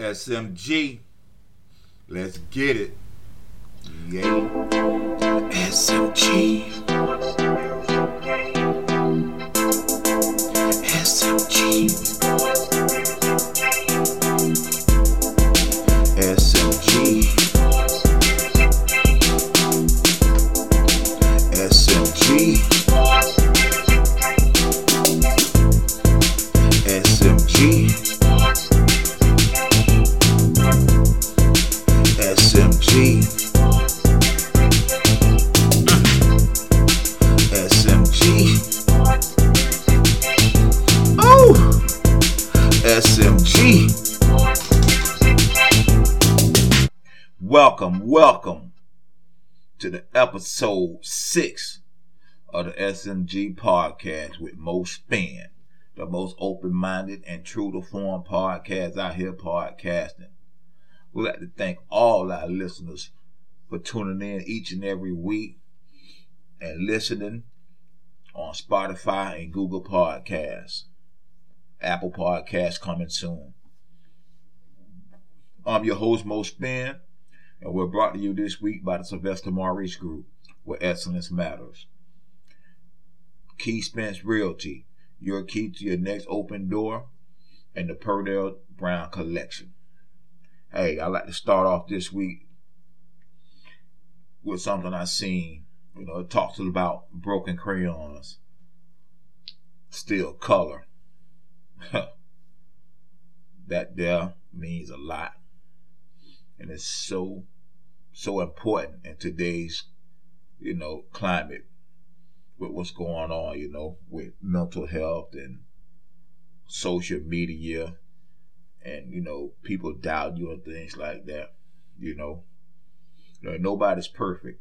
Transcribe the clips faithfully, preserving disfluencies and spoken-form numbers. S M G. Let's get it. Yeah. S M G. S M G. S M G. S M G. S M G. S M G. Welcome, welcome to the episode six of the S M G podcast with Mo Spin, the most open-minded and true to form podcast out here podcasting. We'd like to thank all our listeners for tuning in each and every week and listening on Spotify and Google Podcasts. Apple Podcast coming soon. I'm your host, Mo Spin, and we're brought to you this week by the Sylvester Maurice Group, where excellence matters. Key Spence Realty, your key to your next open door, and the Pernell Brown Collection. Hey, I like to start off this week with something I seen. You know, it talks about broken crayons, still color. That there means a lot, and it's so so important in today's you know climate with what's going on you know with mental health and social media, and you know people doubt you and things like that. you know, you know nobody's perfect.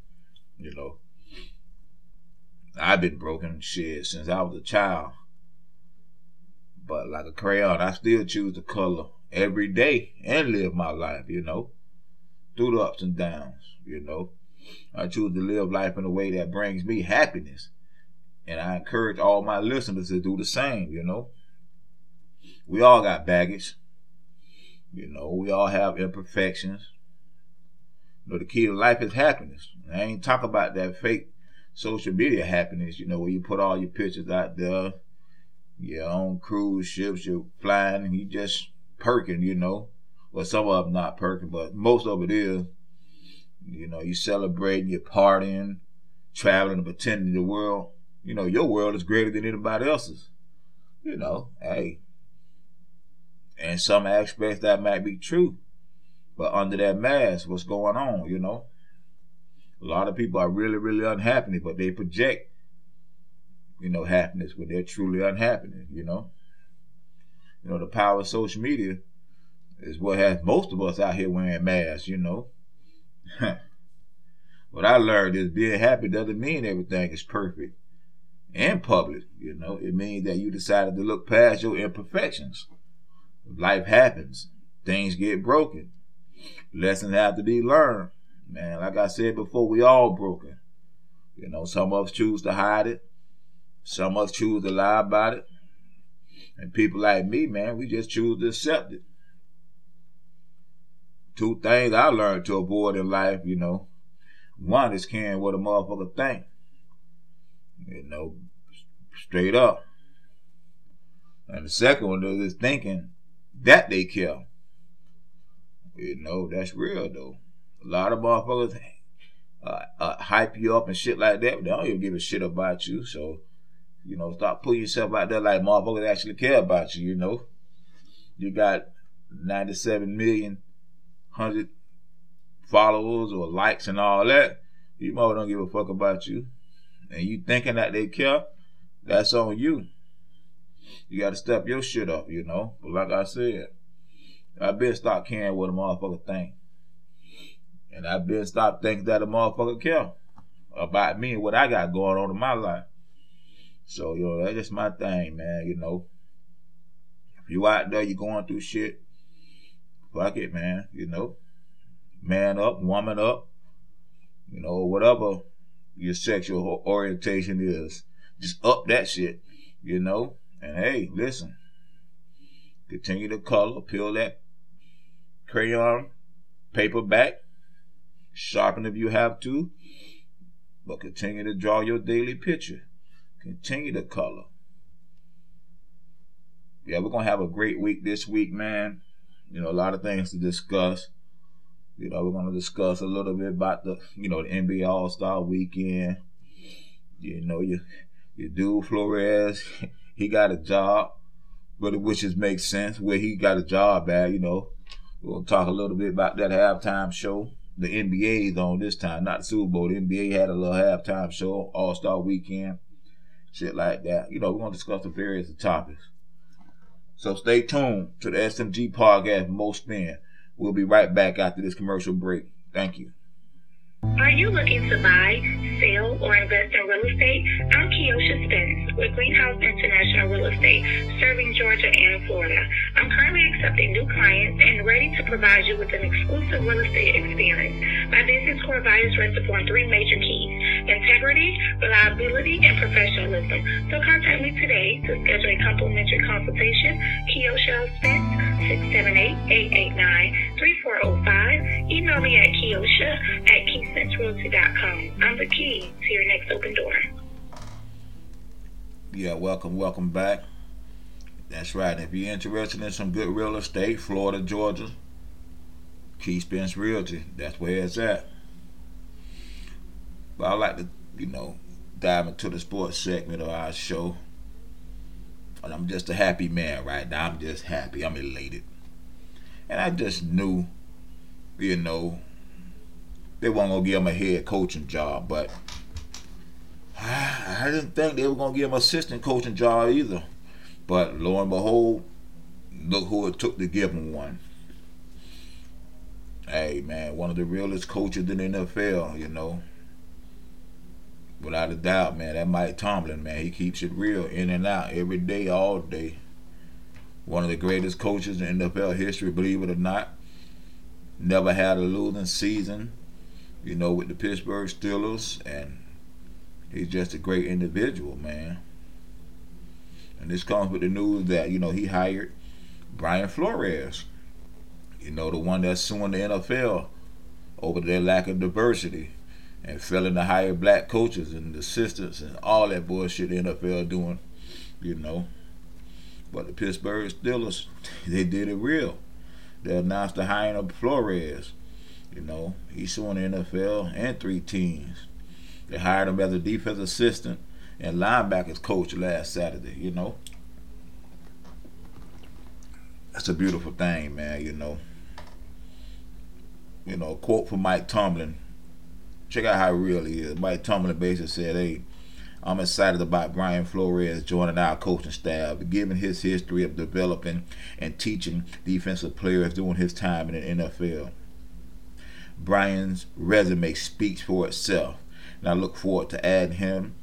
you know I've been broken shit since I was a child. But like a crayon, I still choose the color every day and live my life, you know, through the ups and downs, you know. I choose to live life in a way that brings me happiness. And I encourage all my listeners to do the same, you know. We all got baggage. You know, we all have imperfections. You know, the key to life is happiness. I ain't talk about that fake social media happiness, you know, where you put all your pictures out there. You're on cruise ships, you're flying, and you just perking, you know. Well, some of them not perking, but most of it is. You know, you celebrating, you're partying, traveling, pretending the world. You know, your world is greater than anybody else's. You know, hey. In some aspects, that might be true. But under that mask, what's going on, you know? A lot of people are really, really unhappy, but they project. You know, happiness when they're truly unhappy, you know. You know, the power of social media is what has most of us out here wearing masks, you know. What I learned is being happy doesn't mean everything is perfect and public, you know. It means that you decided to look past your imperfections. Life happens. Things get broken. Lessons have to be learned. Man, like I said before, we all broken. You know, some of us choose to hide it. Some of us choose to lie about it. And people like me, man, we just choose to accept it. Two things I learned to avoid in life, you know. One is caring what a motherfucker think. You know, straight up. And the second one is thinking that they care. You know, that's real, though. A lot of motherfuckers uh, uh, hype you up and shit like that, but they don't even give a shit about you, so... You know, stop putting yourself out there like motherfuckers actually care about you, you know. You got ninety-seven million, one hundred followers or likes and all that. You mother don't give a fuck about you. And you thinking that they care, that's on you. You got to step your shit up, you know. But like I said, I been stop caring what a motherfucker think. And I been stop thinking that a motherfucker care about me and what I got going on in my life. So, you know, that's just my thing, man, you know. If you out there, you going through shit, fuck it, man, you know. Man up, woman up, you know, whatever your sexual orientation is. Just up that shit, you know. And, hey, listen, continue to color, peel that crayon, paperback, sharpen if you have to, but continue to draw your daily picture. Continue to color. Yeah, we're going to have a great week this week, man. You know, a lot of things to discuss. You know, we're going to discuss a little bit about the, you know, the N B A All-Star Weekend. You know, your, your dude Flores, he got a job, but it which is makes sense where he got a job at, you know. We're going to talk a little bit about that halftime show. The N B A's on this time, not the Super Bowl. The N B A had a little halftime show, All-Star Weekend, shit like that. You know, we're going to discuss the various topics. So stay tuned to the S M G podcast, Mo Spin. We'll be right back after this commercial break. Thank you. Are you looking to buy, sell, or invest in real estate? I'm Kiosha Spence with Greenhouse International Real Estate, serving Georgia and Florida. I'm currently accepting new clients and ready to provide you with an exclusive real estate experience. My business core values rest upon three major keys: integrity, reliability, and professionalism. So contact me today to schedule a complimentary consultation. Kiosha Spence, six seven eight, eight eight nine, three four zero five. Email me at kiosha at key spence realty dot com. I'm the key to your next open door. Yeah, welcome, welcome back. That's right. If you're interested in some good real estate, Florida, Georgia, Key Spence Realty, that's where it's at. But I like to, you know, dive into the sports segment of our show. And I'm just a happy man right now. I'm just happy. I'm elated. And I just knew, you know, they weren't going to give him a head coaching job, but I didn't think they were going to give him an assistant coaching job either. But lo and behold, look who it took to give him one. Hey, man, one of the realest coaches in the N F L, you know. Without a doubt, man, that Mike Tomlin, man, he keeps it real, in and out, every day, all day. One of the greatest coaches in N F L history, believe it or not. Never had a losing season, you know, with the Pittsburgh Steelers, and he's just a great individual, man. And this comes with the news that, you know, he hired Brian Flores, you know, the one that's suing the N F L over their lack of diversity and failing to hire black coaches and assistants and all that bullshit the N F L doing, you know. But the Pittsburgh Steelers, they did it real. They announced the hiring of Flores. You know, he's suing the N F L and three teams. They hired him as a defensive assistant and linebackers coach last Saturday, you know. That's a beautiful thing, man, you know. You know, a quote from Mike Tomlin. Check out how real he is. Mike Tomlin basically said, hey, I'm excited about Brian Flores joining our coaching staff, given his history of developing and teaching defensive players during his time in the N F L. Brian's resume speaks for itself, and I look forward to adding him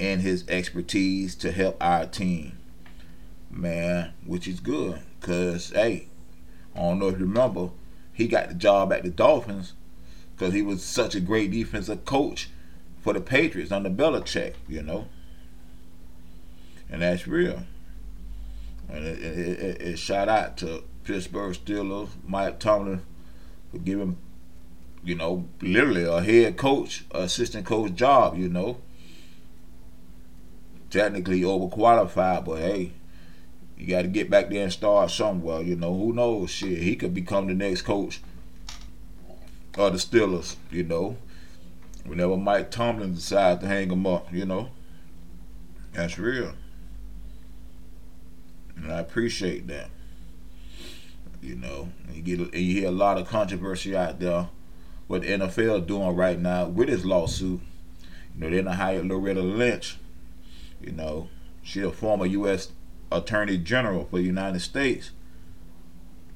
and his expertise to help our team. Man, which is good, because, hey, I don't know if you remember, he got the job at the Dolphins because he was such a great defensive coach for the Patriots under Belichick, you know. And that's real. And it, it, it, it shout out to Pittsburgh Steelers, Mike Tomlin, for giving, you know, literally a head coach, assistant coach job, you know. Technically overqualified, but hey, you got to get back there and start somewhere, you know. Who knows? Shit, he could become the next coach of the Steelers, you know. Whenever Mike Tomlin decides to hang him up, you know. That's real. And I appreciate that. You know, you get you hear a lot of controversy out there what the N F L doing right now with his lawsuit. You know, they're gonna hire Loretta Lynch. You know, she's a former U S Attorney General for the United States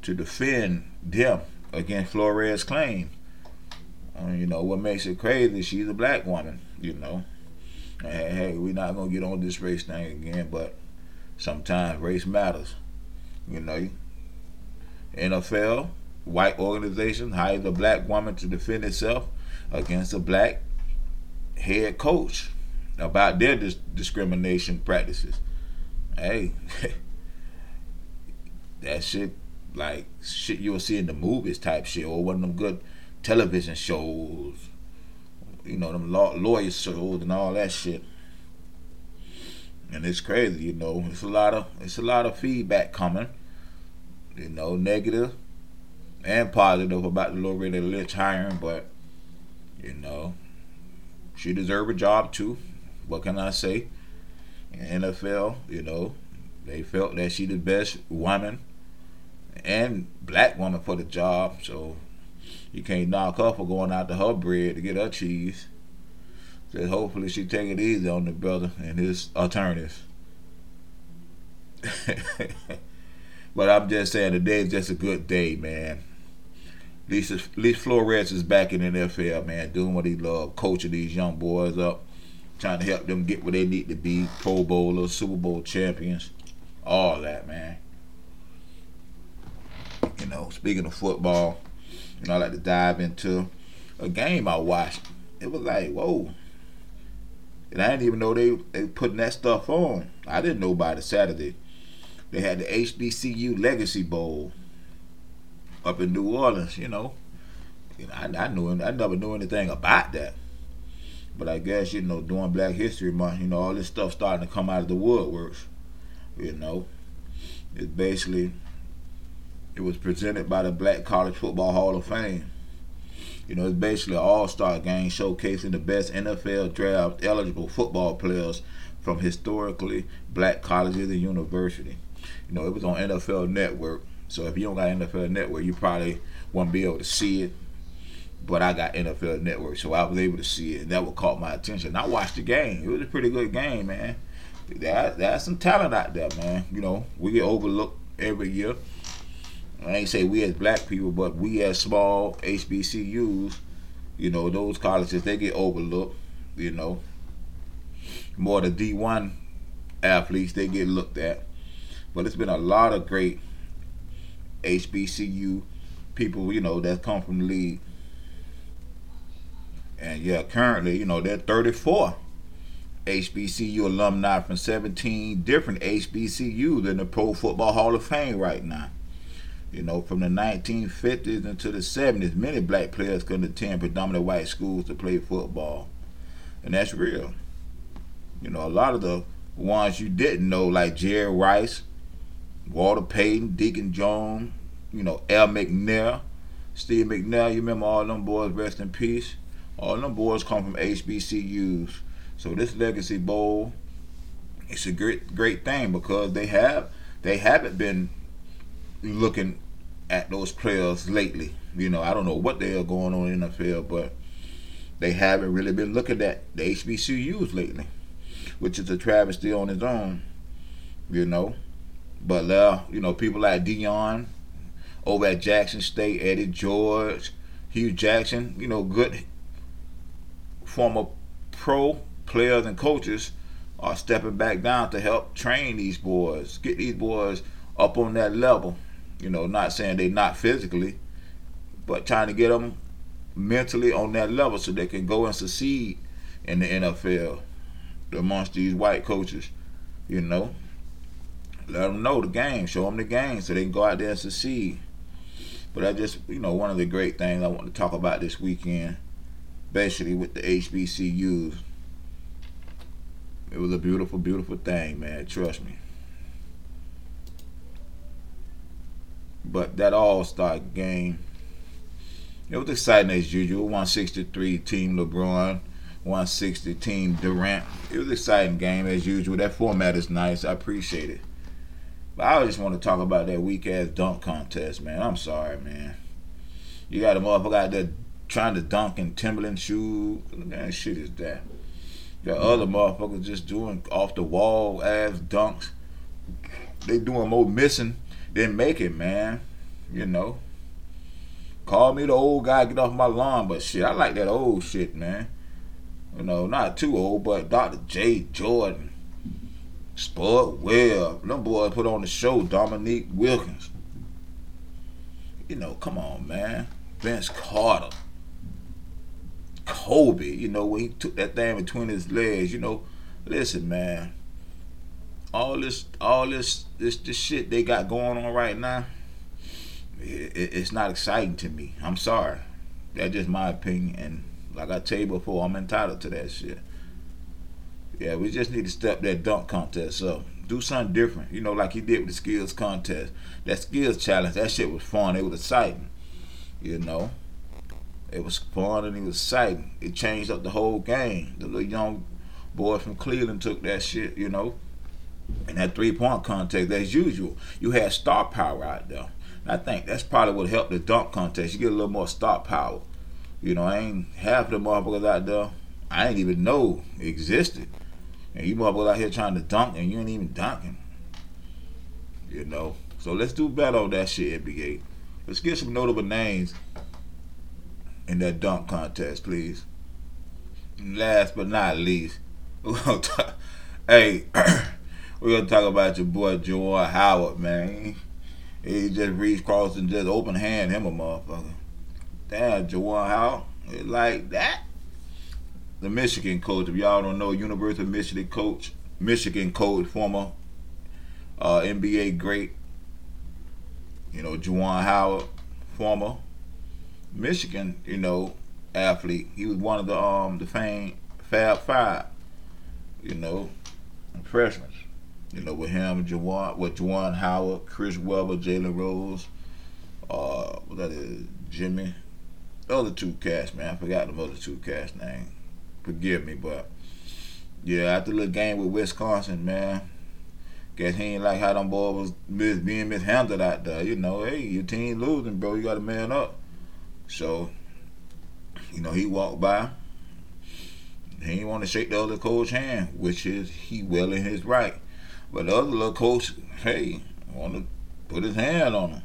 to defend them against Flores' claim. You know, what makes it crazy, she's a black woman, you know. Hey, hey, we're not going to get on this race thing again, but sometimes race matters. You know, N F L, white organization, hires a black woman to defend itself against a black head coach about their dis- discrimination practices. Hey, that shit like shit you'll see in the movies type shit, or one of them good television shows, you know, them law, lawyer shows and all that shit. And it's crazy, you know. It's a lot of it's a lot of feedback coming, you know, negative and positive about the Loretta Lynch hiring, but you know, she deserves a job too. What can I say? In N F L, you know, they felt that she the best woman and black woman for the job, so you can't knock her for going out to her bread to get her cheese. Just hopefully she take it easy on the brother and his attorneys. But I'm just saying, today's just a good day, man. Lisa, Lisa Flores is back in the N F L, man, doing what he loves, coaching these young boys up, trying to help them get where they need to be, Pro Bowlers, Super Bowl champions, all that, man. You know, speaking of football, you know, I like to dive into a game I watched. It was like, whoa. And I didn't even know they they putting that stuff on. I didn't know by the Saturday. They had the H B C U Legacy Bowl up in New Orleans, you know. You know, I, I knew I never knew anything about that. But I guess, you know, during Black History Month, you know, all this stuff starting to come out of the woodworks. You know. It's basically it was presented by the Black College Football Hall of Fame. You know, it's basically an all-star game showcasing the best N F L draft eligible football players from historically black colleges and universities. You know, it was on N F L Network. So if you don't got N F L Network, you probably won't be able to see it. But I got N F L Network, so I was able to see it, and that would caught my attention. I watched the game. It was a pretty good game, man. There, there's some talent out there, man. You know, we get overlooked every year. I ain't say we as black people, but we as small H B C Us, you know, those colleges, they get overlooked, you know. More the D one athletes, they get looked at. But it's been a lot of great H B C U people, you know, that come from the league. And yeah, currently, you know, there are thirty-four H B C U alumni from seventeen different H B C Us in the Pro Football Hall of Fame right now. You know, from the nineteen fifties into the seventies, many black players couldn't attend predominantly white schools to play football. And that's real. You know, a lot of the ones you didn't know, like Jerry Rice, Walter Payton, Deacon Jones, you know, L. McNair, Steve McNair, you remember all them boys, rest in peace. All them boys come from H B C Us. So this Legacy Bowl, it's a great great thing because they have they haven't been looking at those players lately. You know, I don't know what they are going on in the N F L, but they haven't really been looking at the H B C Us lately, which is a travesty on its own, you know. But, uh, you know, people like Dion over at Jackson State, Eddie George, Hugh Jackson, you know, good former pro players and coaches are stepping back down to help train these boys, get these boys up on that level. You know, not saying they not physically, but trying to get them mentally on that level so they can go and succeed in the N F L amongst these white coaches, you know. Let them know the game, show them the game so they can go out there and succeed. But I just, you know, one of the great things I want to talk about this weekend, especially with the H B C Us, it was a beautiful, beautiful thing, man, trust me. But that all-star game, it was exciting as usual. one sixty-three team LeBron, one sixty team Durant. It was an exciting game as usual. That format is nice. I appreciate it. But I just want to talk about that weak-ass dunk contest, man. I'm sorry, man. You got a motherfucker out there trying to dunk in Timberland shoes. What the shit is that? You got other motherfuckers just doing off-the-wall ass dunks. They doing more missing Didn't make it, man. You know, call me the old guy, get off my lawn, but shit, I like that old shit, man. You know, not too old, but Doctor J. Jordan, Spud Webb, them boys put on the show. Dominique Wilkins, you know, come on, man. Vince Carter, Kobe, you know, when he took that thing between his legs, you know, listen, man. All this, all this, this, this shit they got going on right now, it, it's not exciting to me. I'm sorry. That's just my opinion. And like I tell you before, I'm entitled to that shit. Yeah, we just need to step that dunk contest up. Do something different. You know, like he did with the skills contest. That skills challenge, that shit was fun. It was exciting. You know? It was fun and it was exciting. It changed up the whole game. The little young boy from Cleveland took that shit, you know? And that three-point contest, as usual, you had star power out there. And I think that's probably what helped the dunk contest. You get a little more star power. You know, I ain't half the motherfuckers out there I didn't even know existed. And you motherfuckers out here trying to dunk and you ain't even dunking. You know? So let's do better on that shit, N B A. Let's get some notable names in that dunk contest, please. And last but not least, we're gonna talk, hey, we're going to talk about your boy Juwan Howard, man. He just reached across and just open hand him a motherfucker. Damn, Juwan Howard, it's like that. The Michigan coach, if y'all don't know, University of Michigan coach, Michigan coach, former uh, N B A great, you know, Juwan Howard, former Michigan, you know, athlete. He was one of the um the famed Fab Five, you know, freshmen, you know, with him, Juwan, with Juwan Howard, Chris Webber, Jalen Rose, uh, what that is, Jimmy, the other two cats, man, I forgot the other two cats' name. Forgive me, but yeah, after the game with Wisconsin, man, guess he ain't like how them boys was being mishandled out there. You know, hey, your team losing, bro. You got to man up. So, you know, he walked by. He ain't want to shake the other coach's hand, which is he well in his right. But the other little coach, hey, want to put his hand on him,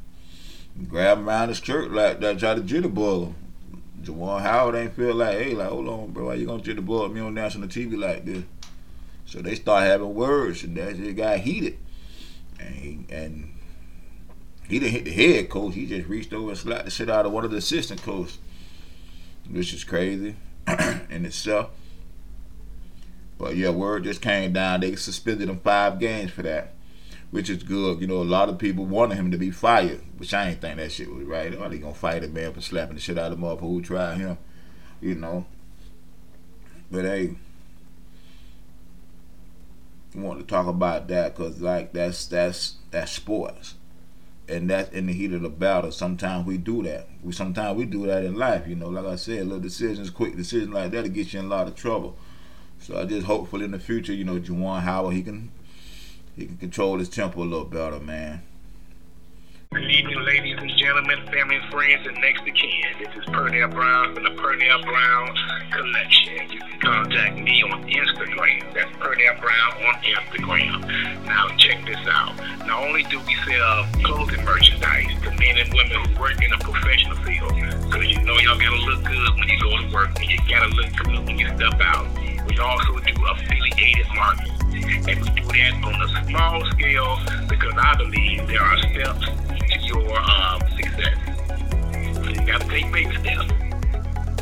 grab him around his shirt like that, try to jitterbug him. Juwan Howard ain't feel like, hey, like, hold on, bro, why you gonna jitterbug me on national T V like this? So they start having words, and that shit got heated. And he, and he didn't hit the head coach. He just reached over and slapped the shit out of one of the assistant coaches, which is crazy in itself. But yeah, word just came down. They suspended him five games for that, which is good. You know, a lot of people wanted him to be fired, which I ain't think that shit was right. Are they gonna fight a man for slapping the shit out of the motherfucker who tried him? You know. But hey, I want to talk about that because, like, that's that's that's sports, and that's in the heat of the battle. Sometimes we do that. We sometimes we do that in life. You know, like I said, little decisions, quick decisions like that, to get you in a lot of trouble. So I just hopefully in the future, you know, Juwan Howard, he can. He can control his tempo a little better, man. Good evening, ladies and gentlemen, family and friends, and next to kin. This is Pernell Brown from the Pernell Brown Collection. You can contact me on Instagram. That's Pernell Brown on Instagram. Now check this out. Not only do we sell clothing merchandise to men and women who work in a professional field, because you know y'all gotta look good when you go to work, and you gotta look good when you step out. We also do affiliated marketing. And we do that on a small scale because I believe there are steps to your um, success. So you gotta take baby steps.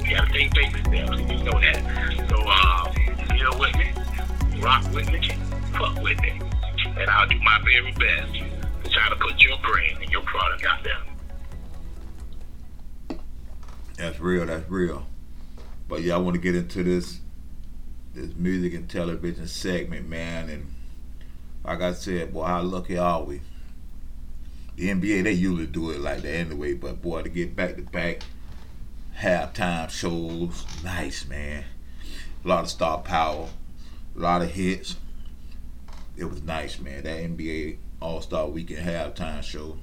You gotta take baby steps. You know that. So um, deal with me, rock with me, fuck with me, and I'll do my very best to try to put your brand and your product out there. That's real. That's real. But yeah, I want to get into this. This music and television segment, man, and like I said, boy, how lucky are we? The N B A, they usually do it like that anyway, but boy, to get back-to-back halftime shows, nice, man. A lot of star power, a lot of hits. It was nice, man. That N B A All-Star Weekend halftime show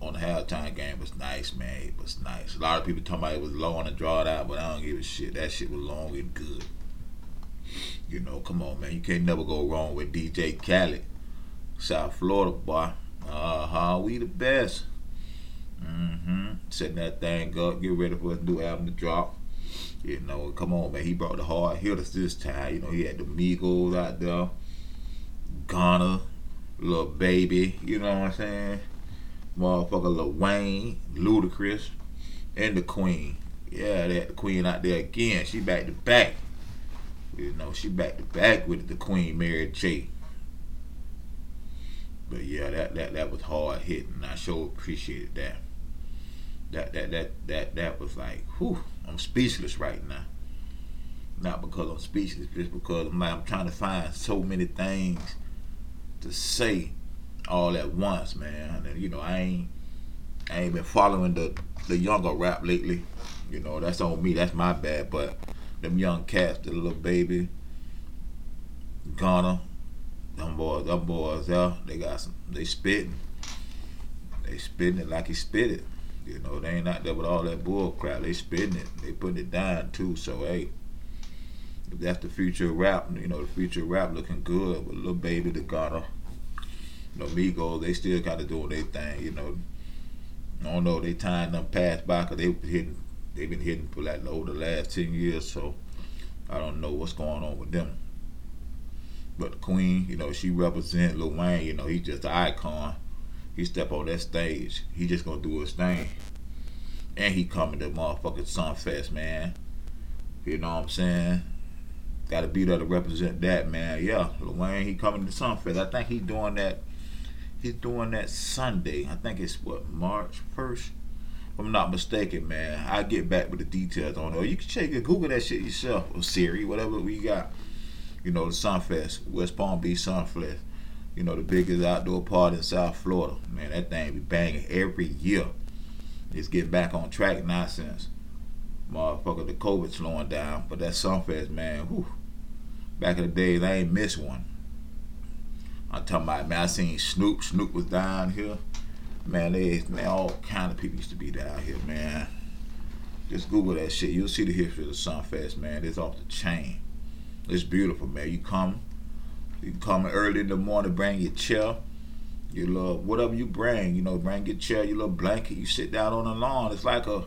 on the halftime game was nice, man. It was nice. A lot of people talking about it was long and drawn out, but I don't give a shit. That shit was long and good. You know, come on, man. You can't never go wrong with D J Khaled. South Florida, boy. Uh-huh. We the best. Mm-hmm. Setting that thing up. Get ready for his new album to drop. You know, come on, man. He brought the hard hitters this time. You know, he had the Migos out there. Gunner. Lil Baby. You know what I'm saying? Motherfucker Lil Wayne. Ludacris. And the Queen. Yeah, they had the Queen out there again. She back to back. You know, she back to back with the Queen Mary J. But yeah, that that that was hard hitting. And I sure appreciated that. That that that that that was like, whew, I'm speechless right now. Not because I'm speechless, just because I'm, I'm trying to find so many things to say all at once, man. And you know, I ain't I ain't been following the the younger rap lately. You know, that's on me. That's my bad. But them young cats, the Lil Baby, Gunner, them boys, them boys there, they got some. They spitting. They spitting it like he spit it. You know, they ain't out there with all that bull crap. They spitting it. They putting it down too. So hey, if that's the future of rap, you know, the future of rap looking good with Lil Baby, the Gunner, you know, Migos. They still got to do their thing. You know, I don't know. They time them passed by because they hitting. They've been hitting for like over the last ten years, so I don't know what's going on with them. But the Queen, you know, she represents Lil Wayne. You know, he's just an icon. He step on that stage, he just gonna do his thing. And he coming to motherfucking Sunfest, man. You know what I'm saying? Gotta be there to represent that, man. Yeah, Lil Wayne, he coming to Sunfest. I think he doing that, he's doing that Sunday. I think it's what, March first? I'm not mistaken, man. I'll get back with the details on it. You can check it, Google that shit yourself, or Siri, whatever we got. You know, the Sunfest, West Palm Beach Sunfest. You know, the biggest outdoor party in South Florida. Man, that thing be banging every year. It's getting back on track nonsense. Motherfucker, the COVID slowing down, but that Sunfest, man, whew. Back in the days, I ain't missed one. I'm talking about, man, I seen Snoop. Snoop was down here. Man, they, man, all kind of people used to be down here, man. Just Google that shit. You'll see the history of the Sunfest, man. It's off the chain. It's beautiful, man. You come, you come early in the morning, bring your chair, your little, whatever you bring, you know, bring your chair, your little blanket. You sit down on the lawn. It's like a,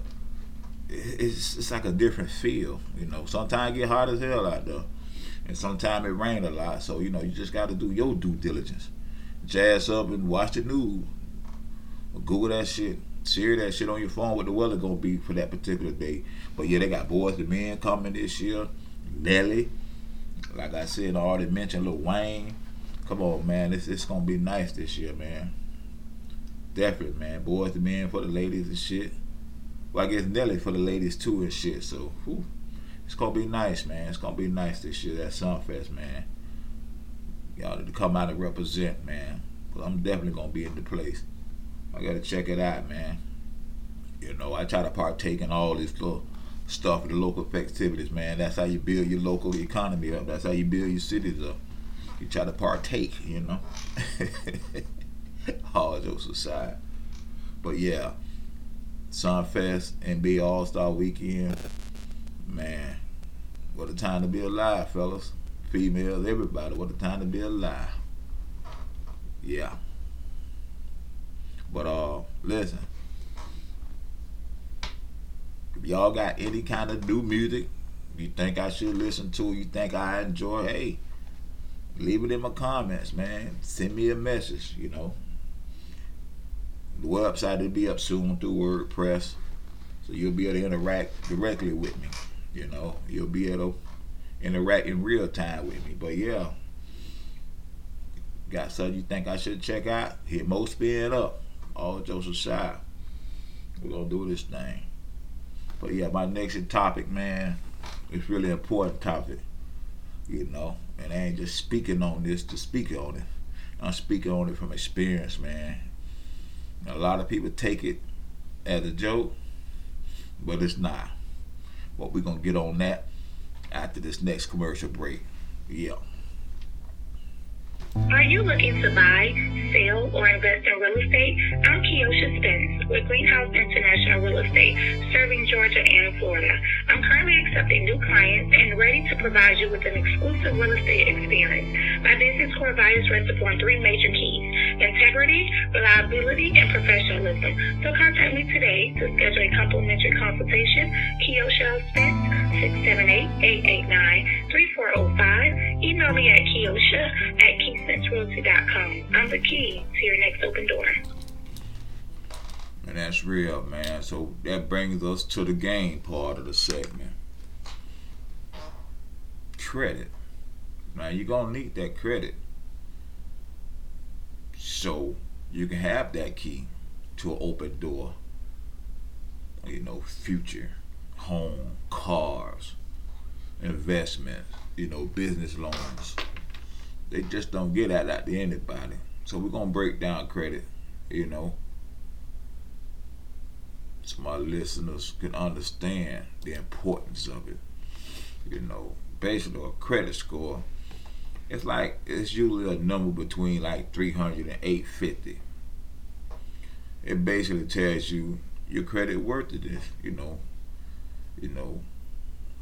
it's it's like a different feel, you know. Sometimes it get hot as hell out there, and sometimes it rain a lot. So, you know, you just got to do your due diligence. Jazz up and watch the news. Google that shit, Siri that shit on your phone, what the weather gonna be for that particular day. But yeah, they got Boyz two Men coming this year, Nelly, like I said, I already mentioned Lil Wayne. Come on, man, it's, it's gonna be nice this year, man. Definitely, man. Boyz two Men for the ladies and shit. Well, I guess Nelly for the ladies too and shit. So, whew, it's gonna be nice, man. It's gonna be nice this year, that Sunfest, man. Y'all need to come out and represent, man, because I'm definitely gonna be in the place. I gotta check it out, man. You know, I try to partake in all this little stuff, the local festivities, man. That's how you build your local economy up. That's how you build your cities up. You try to partake, you know. All jokes aside. But yeah, Sunfest, N B A All-Star Weekend. Man, what a time to be alive, fellas. Females, everybody, what a time to be alive. Yeah. But uh, listen, if y'all got any kind of new music you think I should listen to, you think I enjoy, hey, leave it in my comments, man. Send me a message, you know. The website will be up soon through WordPress, so you'll be able to interact directly with me, you know. You'll be able to interact in real time with me, but yeah. Got something you think I should check out, hit Mo Spin up. All jokes aside, we're gonna do this thing. But yeah, my next topic, man, it's really an important topic, you know. And I ain't just speaking on this to speak on it. I'm speaking on it from experience, man. And a lot of people take it as a joke, but it's not. But we're gonna get on that after this next commercial break. Yeah. Are you looking to buy, sell, or invest in real estate? I'm Kiosha Spence with Greenhouse International Real Estate, serving Georgia and Florida. I'm currently accepting new clients and ready to provide you with an exclusive real estate experience. My business core values rest upon three major keys: integrity, reliability, and professionalism. So contact me today to schedule a complimentary consultation. Kiosha Spence, six seven eight, eight eight nine, three four zero five. Email me at kiosha at key spence realty dot com. I'm the key to your next open door. And that's real, man. So that brings us to the game part of the segment. Credit. Now, you're going to need that credit. So you can have that key to an open door, you know, future, home, cars, investments, you know, business loans. They just don't get that out to anybody. So we're going to break down credit, you know, so my listeners can understand the importance of it. You know, basically a credit score, it's like, it's usually a number between like three hundred and eight fifty. It basically tells you your credit worthiness, you know, you know,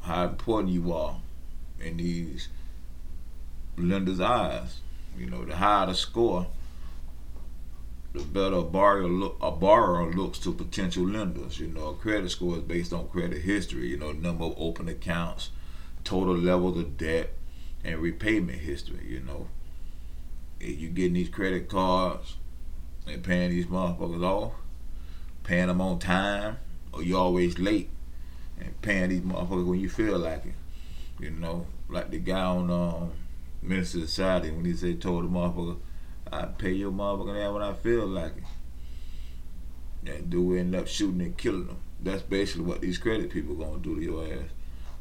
how important you are in these lenders' eyes. You know, the higher the score, the better a borrower, look, a borrower looks to potential lenders. You know, a credit score is based on credit history, you know, number of open accounts, total levels of debt, and repayment history, you know. If you getting these credit cards and paying these motherfuckers off, paying them on time, or you always late, and paying these motherfuckers when you feel like it, you know. Like the guy on um, Minister Society, when he said, told the motherfucker, I pay your motherfucking ass when I feel like it. And do end up shooting and killing them. That's basically what these credit people gonna do to your ass.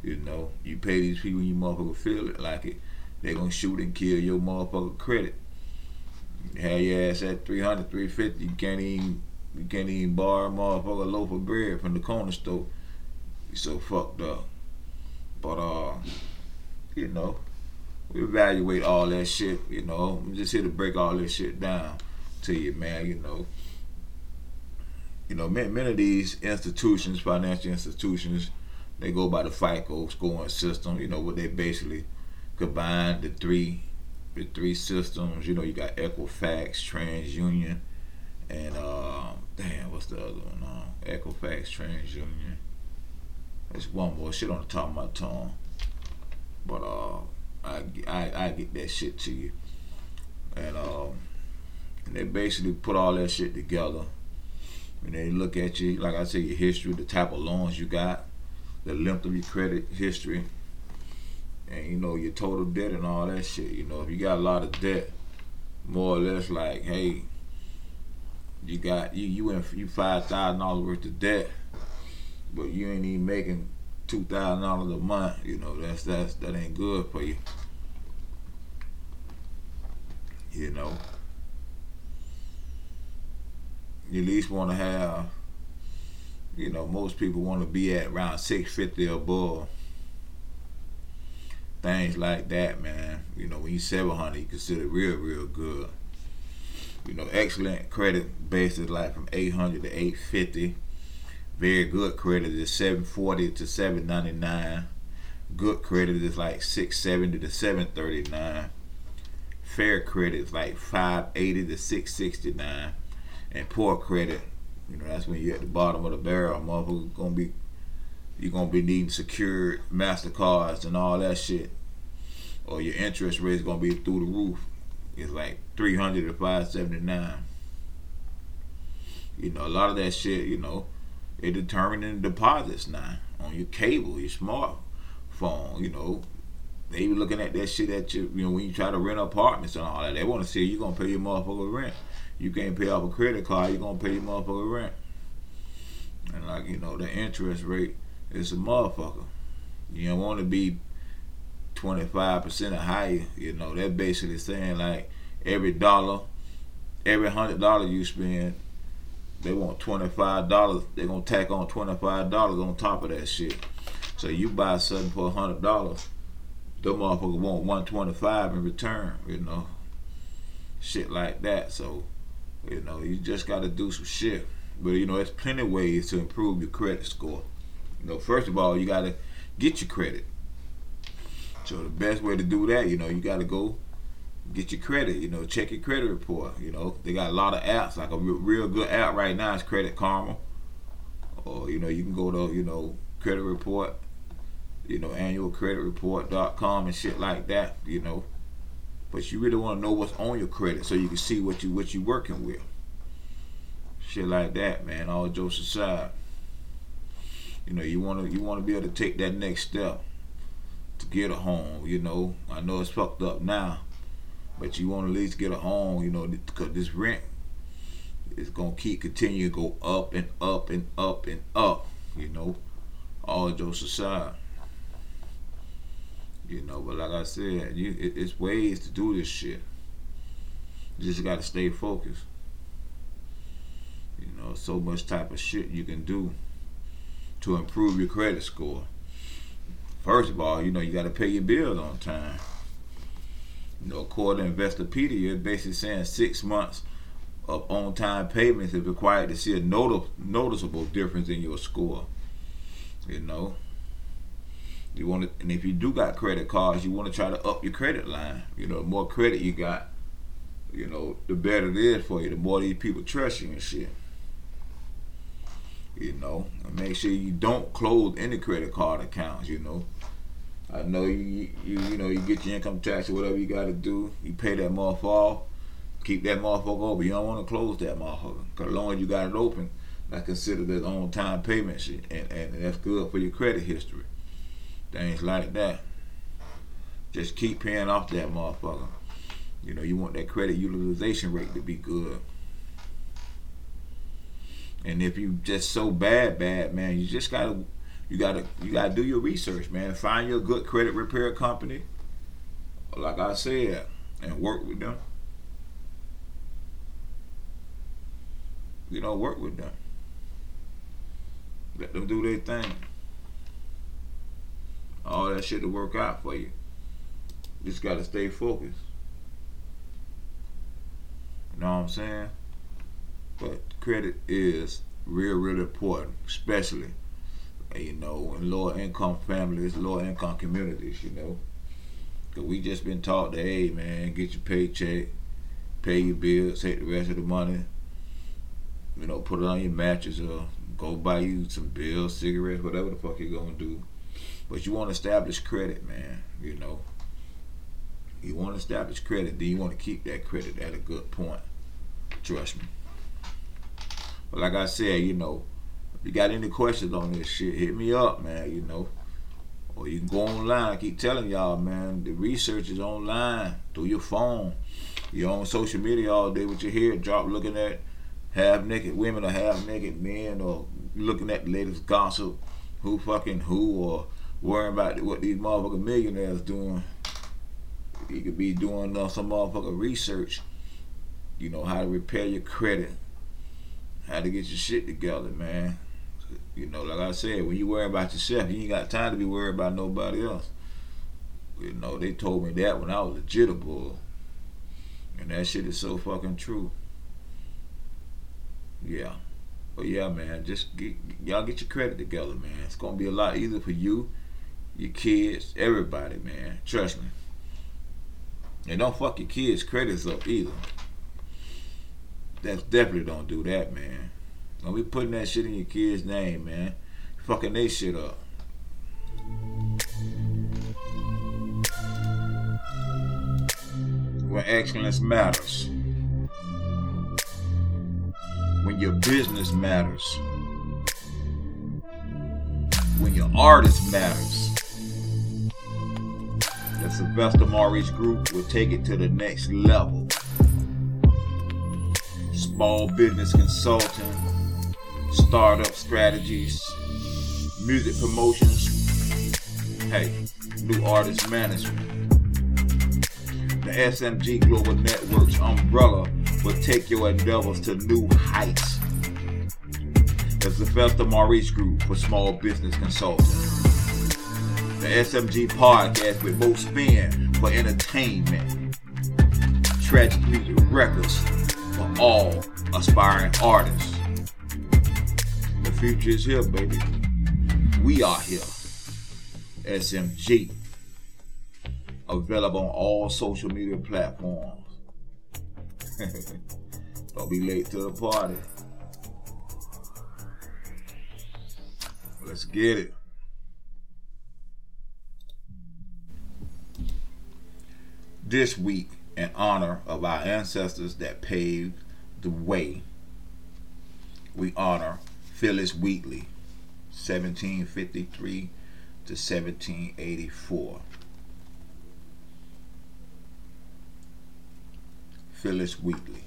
You know, you pay these people, you motherfucker feel it like it. They gonna shoot and kill your motherfucker credit. You have your ass at three hundred, three fifty. You can't even, you can't even borrow a motherfucker loaf of bread from the corner store. You so fucked up. But uh, you know, we evaluate all that shit. You know, I'm just here to break all this shit down to you, man. You know, you know, many, many of these institutions, financial institutions, they go by the FICO scoring system, you know, where they basically combine the three the three systems. You know, you got Equifax, TransUnion, and, uh, damn, what's the other one? Uh, Equifax, TransUnion. There's one more shit on the top of my tongue. But uh, I, I, I get that shit to you. And, um, and they basically put all that shit together. And they look at you, like I said, your history, the type of loans you got, the length of your credit history, and you know, your total debt and all that shit. You know, if you got a lot of debt, more or less like, hey, you got you you in you five thousand dollars worth of debt, but you ain't even making two thousand dollars a month. You know, that's that's that ain't good for you. You know, you at least want to have. You know, most people want to be at around six fifty or above. Things like that, man. You know, when you seven hundred, you consider real, real good. You know, excellent credit base is like from eight hundred to eight fifty. Very good credit is seven forty to seven ninety-nine. Good credit is like six seventy to seven thirty-nine. Fair credit is like five eighty to six sixty-nine. And poor credit, you know, that's when you're at the bottom of the barrel. Motherfucker gonna be, you're gonna be needing secured MasterCards and all that shit, or your interest rate's gonna be through the roof. It's like three hundred to five seventy-nine. You know, a lot of that shit, you know, it determining deposits now on your cable, your smartphone. You know, they be looking at that shit at you. You know, when you try to rent apartments and all that, they want to see you gonna pay your motherfucker rent. You can't pay off a credit card, you're gonna pay your motherfucker rent. And like, you know, the interest rate is a motherfucker. You don't wanna be twenty-five percent or higher, you know. That's basically saying like every dollar, every hundred dollars you spend, they want twenty-five dollars, they're gonna tack on twenty-five dollars on top of that shit. So you buy something for a hundred dollars, the motherfucker want one twenty-five in return, you know. Shit like that, so you know, you just got to do some shit. But you know, there's plenty of ways to improve your credit score. You know, first of all, you got to get your credit. So the best way to do that, you know, you got to go get your credit. You know, check your credit report. You know, they got a lot of apps. Like a real, real good app right now is Credit Karma. Or you know, you can go to, you know, credit report, you know, annual credit report dot com and shit like that, you know. But you really want to know what's on your credit so you can see what you what you working with. Shit like that, man. All jokes aside, you know, you wanna you wanna be able to take that next step to get a home. You know, I know it's fucked up now, but you want to at least get a home, you know, because this rent is going to keep continue to go up and up and up and up, you know, all jokes aside. You know, but like I said, you it, it's ways to do this shit. You just got to stay focused. You know, so much type of shit you can do to improve your credit score. First of all, you know, you got to pay your bills on time. You know, according to Investopedia, it's basically saying six months of on-time payments is required to see a not- noticeable difference in your score. You know, you want to, and if you do got credit cards, you want to try to up your credit line. You know, the more credit you got, you know, the better it is for you. The more these people trust you and shit. You know, and make sure you don't close any credit card accounts. You know, I know you, you, you know, you get your income tax or whatever you got to do. You pay that motherfucker off, keep that motherfucker open. You don't want to close that motherfucker, because as long as you got it open, that's considered as on-time payment shit, and, and that's good for your credit history. Things like that. Just keep paying off that motherfucker. You know, you want that credit utilization rate to be good. And if you just so bad, bad, man, you just gotta, you gotta, you gotta do your research, man. Find your good credit repair company, like I said, and work with them. You know, work with them. Let them do their thing. All that shit to work out for you. You just gotta stay focused. You know what I'm saying? But credit is real, really important, especially, you know, in lower income families, lower income communities, you know. Because we just been taught that, hey, man, get your paycheck, pay your bills, take the rest of the money, you know, put it on your mattress or go buy you some bills, cigarettes, whatever the fuck you're going to do. But you want to establish credit, man, you know. You want to establish credit, then you want to keep that credit at a good point. Trust me. But like I said, you know, if you got any questions on this shit, hit me up, man, you know. Or you can go online. I keep telling y'all, man, the research is online, through your phone. You're on social media all day with your head dropped, looking at half-naked women or half-naked men, or looking at the latest gossip, who fucking who, or worrying about what these motherfucking millionaires doing. You could be doing uh, some motherfucking research, you know, how to repair your credit, how to get your shit together, man. You know, like I said, when you worry about yourself, you ain't got time to be worried about nobody else. You know, they told me that when I was legit a bull, and that shit is so fucking true. Yeah, but yeah, man, just get, y'all get your credit together, man. It's gonna be a lot easier for you, your kids, everybody, man. Trust me. And don't fuck your kids' credits up either. That's definitely don't do that, man. Don't be putting that shit in your kid's name, man. Fucking they shit up. When excellence matters. When your business matters. When your artist matters. The Sylvester Maurice Group will take it to the next level. Small business consulting, startup strategies, music promotions, hey, new artist management. The S M G Global Network's umbrella will take your endeavors to new heights. The Sylvester Maurice Group for small business consulting. The S M G Podcast with Mo Spin for entertainment. Tragic Music Records for all aspiring artists. The future is here, baby. We are here. S M G. Available on all social media platforms. Don't be late to the party. Let's get it. This week, in honor of our ancestors that paved the way, we honor Phillis Wheatley, seventeen fifty-three to seventeen eighty-four. Phillis Wheatley,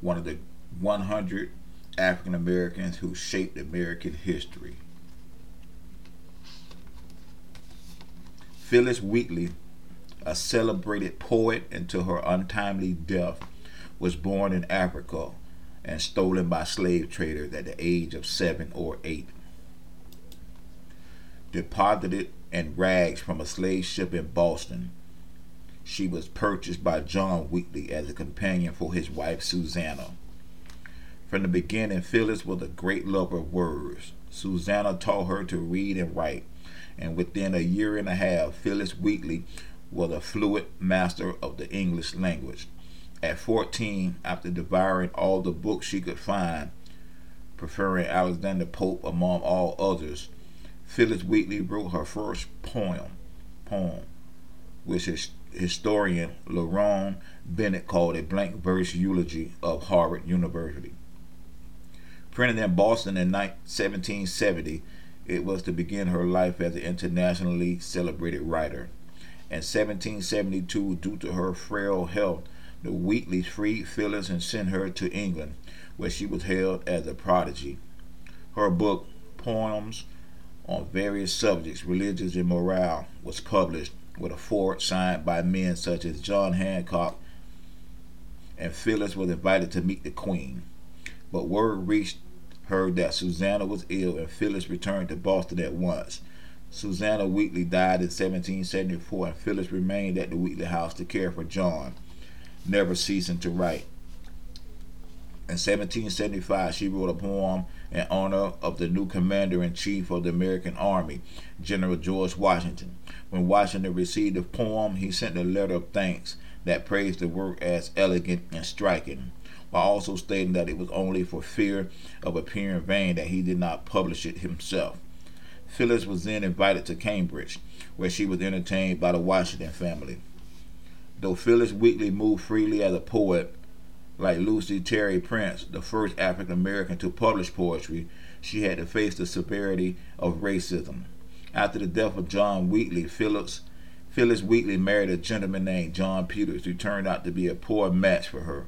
one of the one hundred African Americans who shaped American history. Phillis Wheatley, a celebrated poet until her untimely death, was born in Africa and stolen by slave traders at the age of seven or eight. Deposited in rags from a slave ship in Boston, she was purchased by John Wheatley as a companion for his wife Susanna. From the beginning, Phillis was a great lover of words. Susanna taught her to read and write, and within a year and a half, Phillis Wheatley was a fluent master of the English language. At fourteen, after devouring all the books she could find, preferring Alexander Pope among all others, Phillis Wheatley wrote her first poem, poem which his, historian Laurent Bennett called a blank verse eulogy of Harvard University. Printed in Boston in seventeen seventy, it was to begin her life as an internationally celebrated writer. In seventeen seventy-two, due to her frail health, the Wheatleys freed Phillis and sent her to England, where she was held as a prodigy. Her book, Poems on Various Subjects, Religions and Morale, was published with a foreword signed by men such as John Hancock, and Phillis was invited to meet the Queen. But word reached her that Susanna was ill, and Phillis returned to Boston at once. Susanna Wheatley died in seventeen seventy-four, and Phillis remained at the Wheatley house to care for John, never ceasing to write. In seventeen seventy-five, she wrote a poem in honor of the new commander-in-chief of the American Army, General George Washington. When Washington received the poem, he sent a letter of thanks that praised the work as elegant and striking, while also stating that it was only for fear of appearing vain that he did not publish it himself. Phillis was then invited to Cambridge, where she was entertained by the Washington family. Though Phillis Wheatley moved freely as a poet, like Lucy Terry Prince, the first African American to publish poetry, she had to face the severity of racism. After the death of John Wheatley, Phillis, Phillis Wheatley married a gentleman named John Peters, who turned out to be a poor match for her.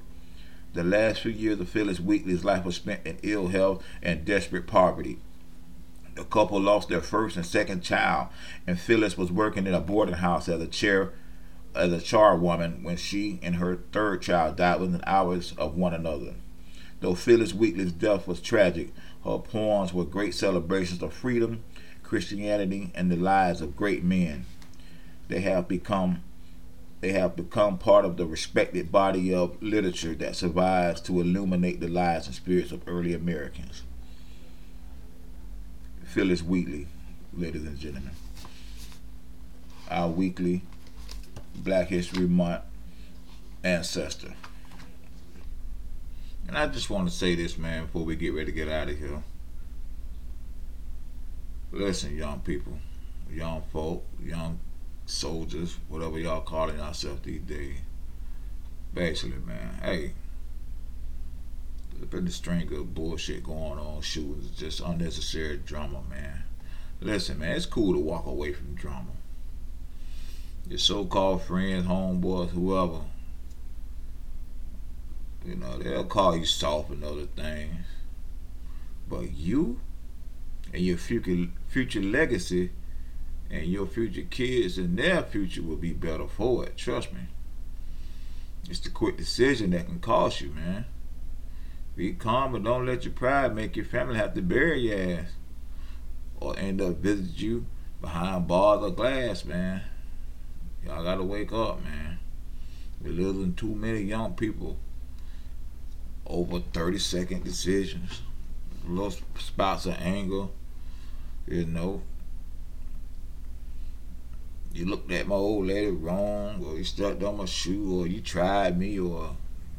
The last few years of Phillis Wheatley's life was spent in ill health and desperate poverty. The couple lost their first and second child, and Phillis was working in a boarding house as a chair, as a charwoman when she and her third child died within hours of one another. Though Phillis Wheatley's death was tragic, her poems were great celebrations of freedom, Christianity, and the lives of great men. They have become, they have become part of the respected body of literature that survives to illuminate the lives and spirits of early Americans. Phillis Wheatley, ladies and gentlemen. Our weekly Black History Month ancestor. And I just want to say this, man, before we get ready to get out of here. Listen, young people, young folk, young soldiers, whatever y'all calling yourself these days. Basically, man, hey, there's been a string of bullshit going on, shootings, just unnecessary drama, man. Listen, man, it's cool to walk away from drama. Your so-called friends, homeboys, whoever, you know, they'll call you soft and other things. But you and your future future legacy and your future kids and their future will be better for it, trust me. It's the quick decision that can cost you, man. Be calm, but don't let your pride make your family have to bury your ass or end up visiting you behind bars or glass, man. Y'all gotta wake up, man. We're losing too many young people over thirty-second decisions, little spouts of anger, you know. You looked at my old lady wrong, or you stepped on my shoe, or you tried me, or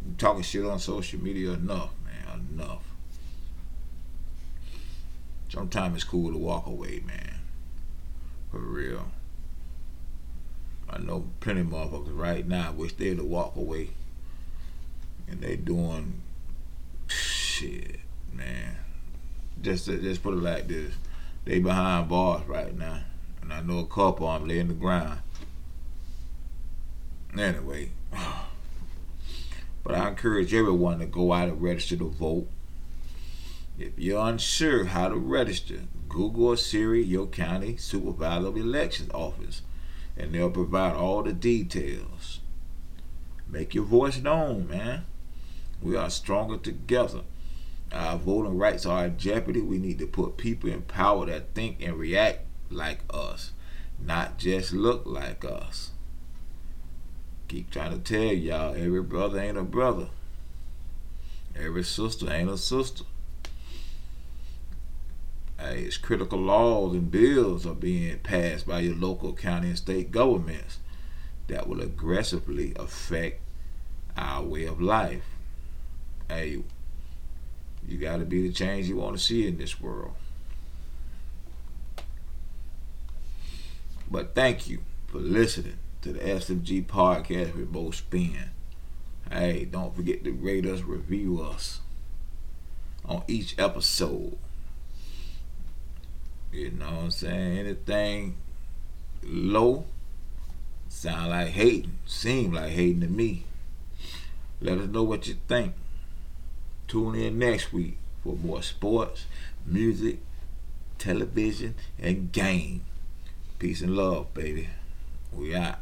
you talking shit on social media. Enough, man, enough. Sometimes it's cool to walk away, man. For real. I know plenty of motherfuckers right now wish they would walk away, and they doing shit, man. Just just put it like this: they behind bars right now, and I know a couple of them lay in the ground. Anyway, But I encourage everyone to go out and register to vote. If you're unsure how to register, Google or Siri your county supervisor of elections office, and they'll provide all the details. Make your voice known, man. We are stronger together. Our voting rights are in jeopardy. We need to put people in power that think and react like us, not just look like us. Keep trying to tell y'all, every brother ain't a brother. Every sister ain't a sister. Hey, it's critical laws and bills are being passed by your local, county, and state governments that will aggressively affect our way of life. Hey, you got to be the change you want to see in this world. But thank you for listening to the S M G podcast with Mo Spin. Hey, don't forget to rate us, review us on each episode. You know what I'm saying? Anything low sound like hating, seem like hating to me. Let us know what you think. Tune in next week for more sports, music, television, and game. Peace and love, baby. We out.